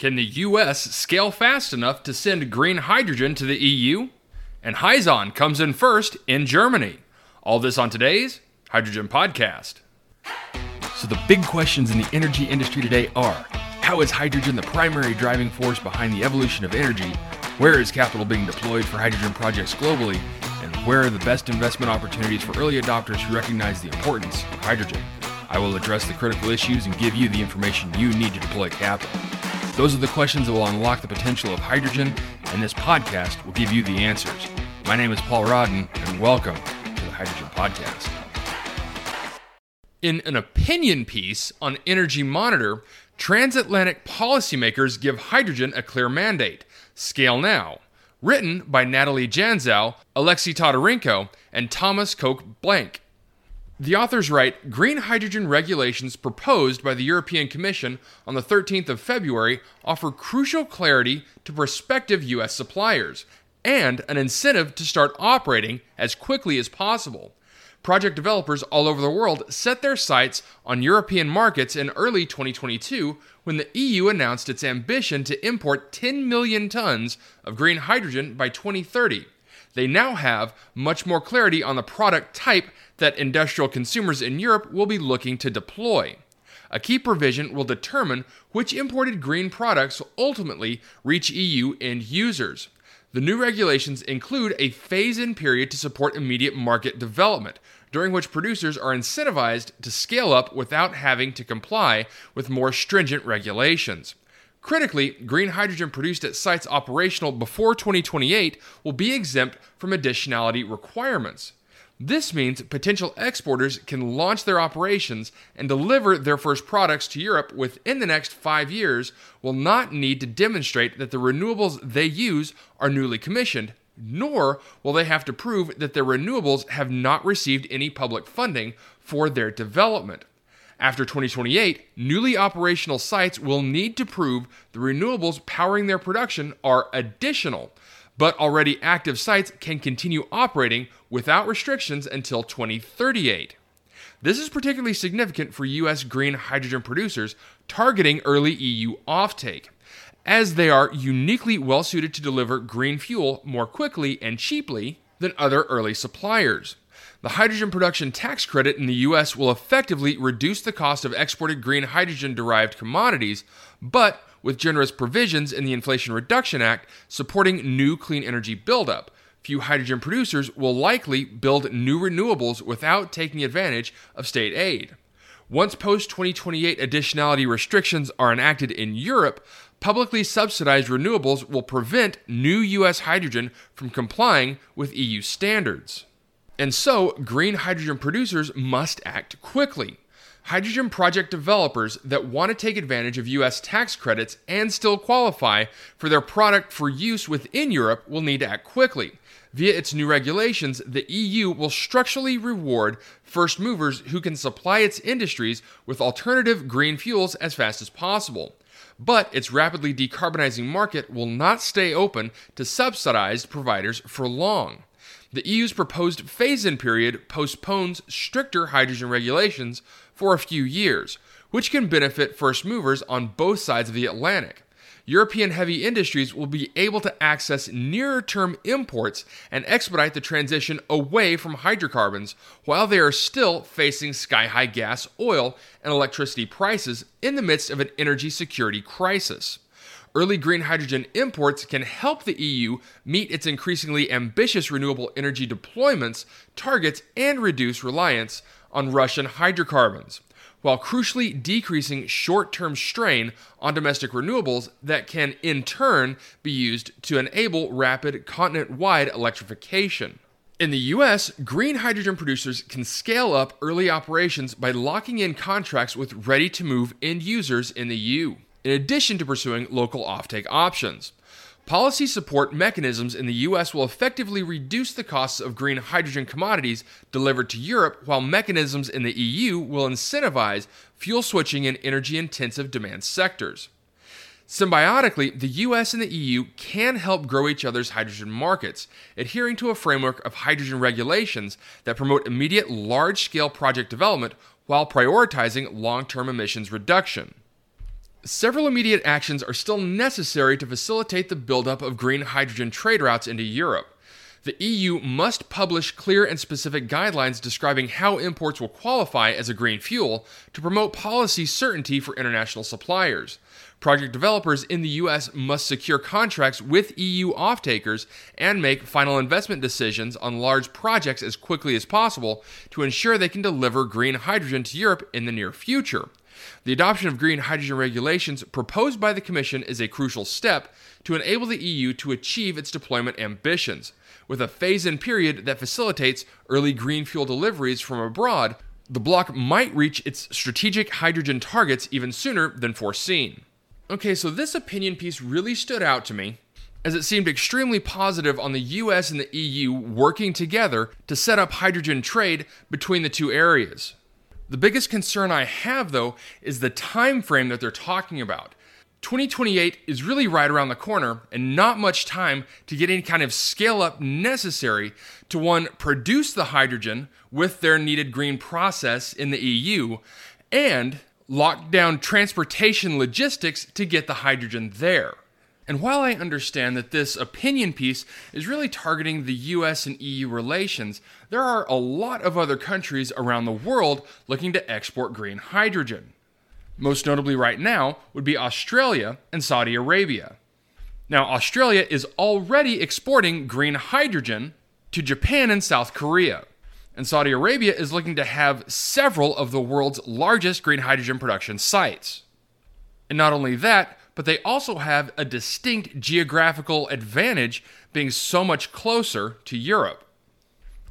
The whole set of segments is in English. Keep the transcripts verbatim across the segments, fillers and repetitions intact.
Can the U S scale fast enough to send green hydrogen to the E U? And Hyzon comes in first in Germany. All this on today's Hydrogen Podcast. So the big questions in the energy industry today are, how is hydrogen the primary driving force behind the evolution of energy? Where is capital being deployed for hydrogen projects globally? And where are the best investment opportunities for early adopters who recognize the importance of hydrogen? I will address the critical issues and give you the information you need to deploy capital. Those are the questions that will unlock the potential of hydrogen, and this podcast will give you the answers. My name is Paul Rodden, and welcome to the Hydrogen Podcast. In an opinion piece on Energy Monitor, transatlantic policymakers give hydrogen a clear mandate. Scale now. Written by Natalie Janzow, Alexei Todorinko, and Thomas Koch-Blank. The authors write, green hydrogen regulations proposed by the European Commission on the thirteenth of February offer crucial clarity to prospective U S suppliers and an incentive to start operating as quickly as possible. Project developers all over the world set their sights on European markets in early twenty twenty-two when the E U announced its ambition to import ten million tons of green hydrogen by twenty thirty. They now have much more clarity on the product type that industrial consumers in Europe will be looking to deploy. A key provision will determine which imported green products will ultimately reach E U end users. The new regulations include a phase-in period to support immediate market development, during which producers are incentivized to scale up without having to comply with more stringent regulations. Critically, green hydrogen produced at sites operational before twenty twenty-eight will be exempt from additionality requirements. This means potential exporters can launch their operations and deliver their first products to Europe within the next five years will not need to demonstrate that the renewables they use are newly commissioned, nor will they have to prove that their renewables have not received any public funding for their development. After twenty twenty-eight, newly operational sites will need to prove the renewables powering their production are additional, but already active sites can continue operating without restrictions until twenty thirty-eight. This is particularly significant for U S green hydrogen producers targeting early E U offtake, as they are uniquely well-suited to deliver green fuel more quickly and cheaply than other early suppliers. The hydrogen production tax credit in the U S will effectively reduce the cost of exported green hydrogen-derived commodities, but with generous provisions in the Inflation Reduction Act supporting new clean energy buildup, few hydrogen producers will likely build new renewables without taking advantage of state aid. Once post-twenty twenty-eight additionality restrictions are enacted in Europe, publicly subsidized renewables will prevent new U S hydrogen from complying with E U standards. And so, green hydrogen producers must act quickly. Hydrogen project developers that want to take advantage of U S tax credits and still qualify for their product for use within Europe will need to act quickly. Via its new regulations, the E U will structurally reward first movers who can supply its industries with alternative green fuels as fast as possible. But its rapidly decarbonizing market will not stay open to subsidized providers for long. The E U's proposed phase-in period postpones stricter hydrogen regulations for a few years, which can benefit first movers on both sides of the Atlantic. European heavy industries will be able to access nearer-term imports and expedite the transition away from hydrocarbons while they are still facing sky-high gas, oil, and electricity prices in the midst of an energy security crisis. Early green hydrogen imports can help the E U meet its increasingly ambitious renewable energy deployments, targets, and reduce reliance on Russian hydrocarbons, while crucially decreasing short-term strain on domestic renewables that can in turn be used to enable rapid continent-wide electrification. In the U S, green hydrogen producers can scale up early operations by locking in contracts with ready-to-move end users in the E U. In addition to pursuing local offtake options. Policy support mechanisms in the U S will effectively reduce the costs of green hydrogen commodities delivered to Europe, while mechanisms in the E U will incentivize fuel switching in energy-intensive demand sectors. Symbiotically, the U S and the E U can help grow each other's hydrogen markets, adhering to a framework of hydrogen regulations that promote immediate large-scale project development while prioritizing long-term emissions reduction. Several immediate actions are still necessary to facilitate the buildup of green hydrogen trade routes into Europe. The E U must publish clear and specific guidelines describing how imports will qualify as a green fuel to promote policy certainty for international suppliers. Project developers in the U S must secure contracts with E U off-takers and make final investment decisions on large projects as quickly as possible to ensure they can deliver green hydrogen to Europe in the near future. The adoption of green hydrogen regulations proposed by the Commission is a crucial step to enable the E U to achieve its deployment ambitions. With a phase-in period that facilitates early green fuel deliveries from abroad, the bloc might reach its strategic hydrogen targets even sooner than foreseen. Okay, so this opinion piece really stood out to me, as it seemed extremely positive on the U S and the E U working together to set up hydrogen trade between the two areas. The biggest concern I have, though, is the time frame that they're talking about. twenty twenty-eight is really right around the corner, and not much time to get any kind of scale-up necessary to, one, produce the hydrogen with their needed green process in the E U, and lock down transportation logistics to get the hydrogen there. And while I understand that this opinion piece is really targeting the U S and E U relations, there are a lot of other countries around the world looking to export green hydrogen. Most notably right now would be Australia and Saudi Arabia. Now, Australia is already exporting green hydrogen to Japan and South Korea. And Saudi Arabia is looking to have several of the world's largest green hydrogen production sites. And not only that, but they also have a distinct geographical advantage being so much closer to Europe.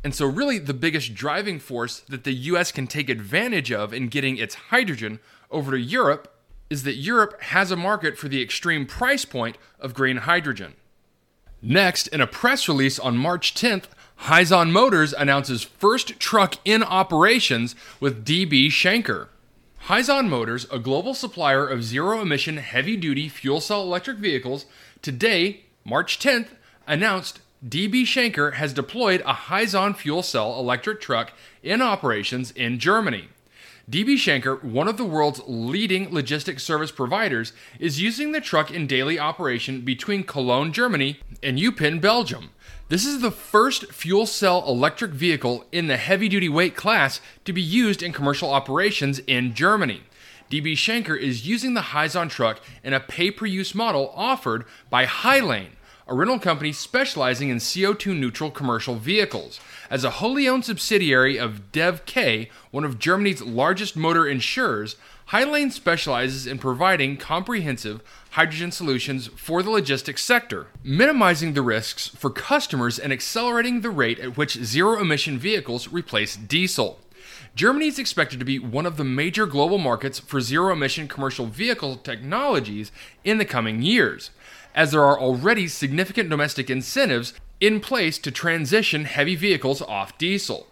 And so really the biggest driving force that the U S can take advantage of in getting its hydrogen over to Europe is that Europe has a market for the extreme price point of green hydrogen. Next, in a press release on March tenth, Hyzon Motors announces first truck in operations with D B Schenker. Hyzon Motors, a global supplier of zero-emission heavy-duty fuel cell electric vehicles, today, March tenth, announced D B Schenker has deployed a Hyzon fuel cell electric truck in operations in Germany. D B Schenker, one of the world's leading logistics service providers, is using the truck in daily operation between Cologne, Germany, and Eupen, Belgium. This is the first fuel cell electric vehicle in the heavy-duty weight class to be used in commercial operations in Germany. D B Schenker is using the Hyzon truck in a pay-per-use model offered by Hylane, a rental company specializing in C O two neutral commercial vehicles. As a wholly-owned subsidiary of DevK, one of Germany's largest motor insurers, Hylane specializes in providing comprehensive hydrogen solutions for the logistics sector, minimizing the risks for customers and accelerating the rate at which zero-emission vehicles replace diesel. Germany is expected to be one of the major global markets for zero-emission commercial vehicle technologies in the coming years, as there are already significant domestic incentives in place to transition heavy vehicles off diesel.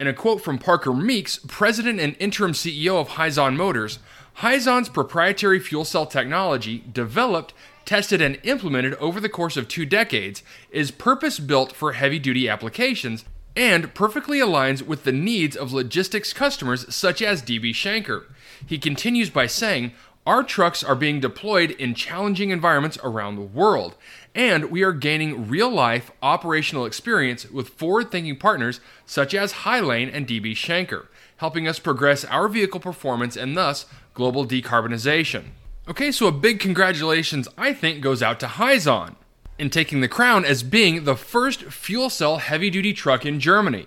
In a quote from Parker Meeks, president and interim C E O of Hyzon Motors, Hyzon's proprietary fuel cell technology, developed, tested, and implemented over the course of two decades, is purpose-built for heavy-duty applications and perfectly aligns with the needs of logistics customers such as D B Schenker. He continues by saying, "Our trucks are being deployed in challenging environments around the world, and we are gaining real-life operational experience with forward-thinking partners such as Hylane and D B Schenker, helping us progress our vehicle performance and thus global decarbonization." Okay, so a big congratulations, I think, goes out to Hyzon in taking the crown as being the first fuel cell heavy-duty truck in Germany.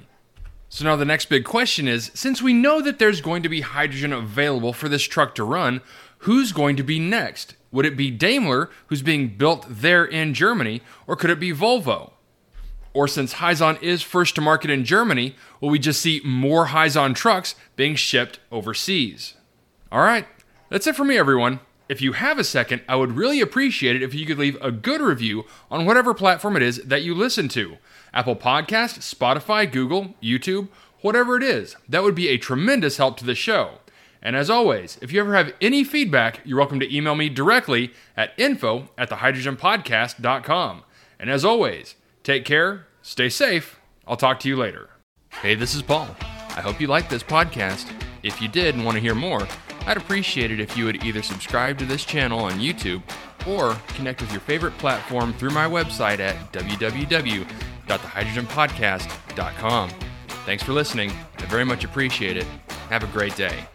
So now the next big question is, since we know that there's going to be hydrogen available for this truck to run, who's going to be next? Would it be Daimler, who's being built there in Germany, or could it be Volvo? Or since Hyzon is first to market in Germany, will we just see more Hyzon trucks being shipped overseas? All right, that's it for me, everyone. If you have a second, I would really appreciate it if you could leave a good review on whatever platform it is that you listen to. Apple Podcasts, Spotify, Google, YouTube, whatever it is. That would be a tremendous help to the show. And as always, if you ever have any feedback, you're welcome to email me directly at info at the hydrogen podcast dot com. And as always, take care, stay safe, I'll talk to you later. Hey, this is Paul. I hope you liked this podcast. If you did and want to hear more, I'd appreciate it if you would either subscribe to this channel on YouTube or connect with your favorite platform through my website at w w w dot the hydrogen podcast dot com. Thanks for listening. I very much appreciate it. Have a great day.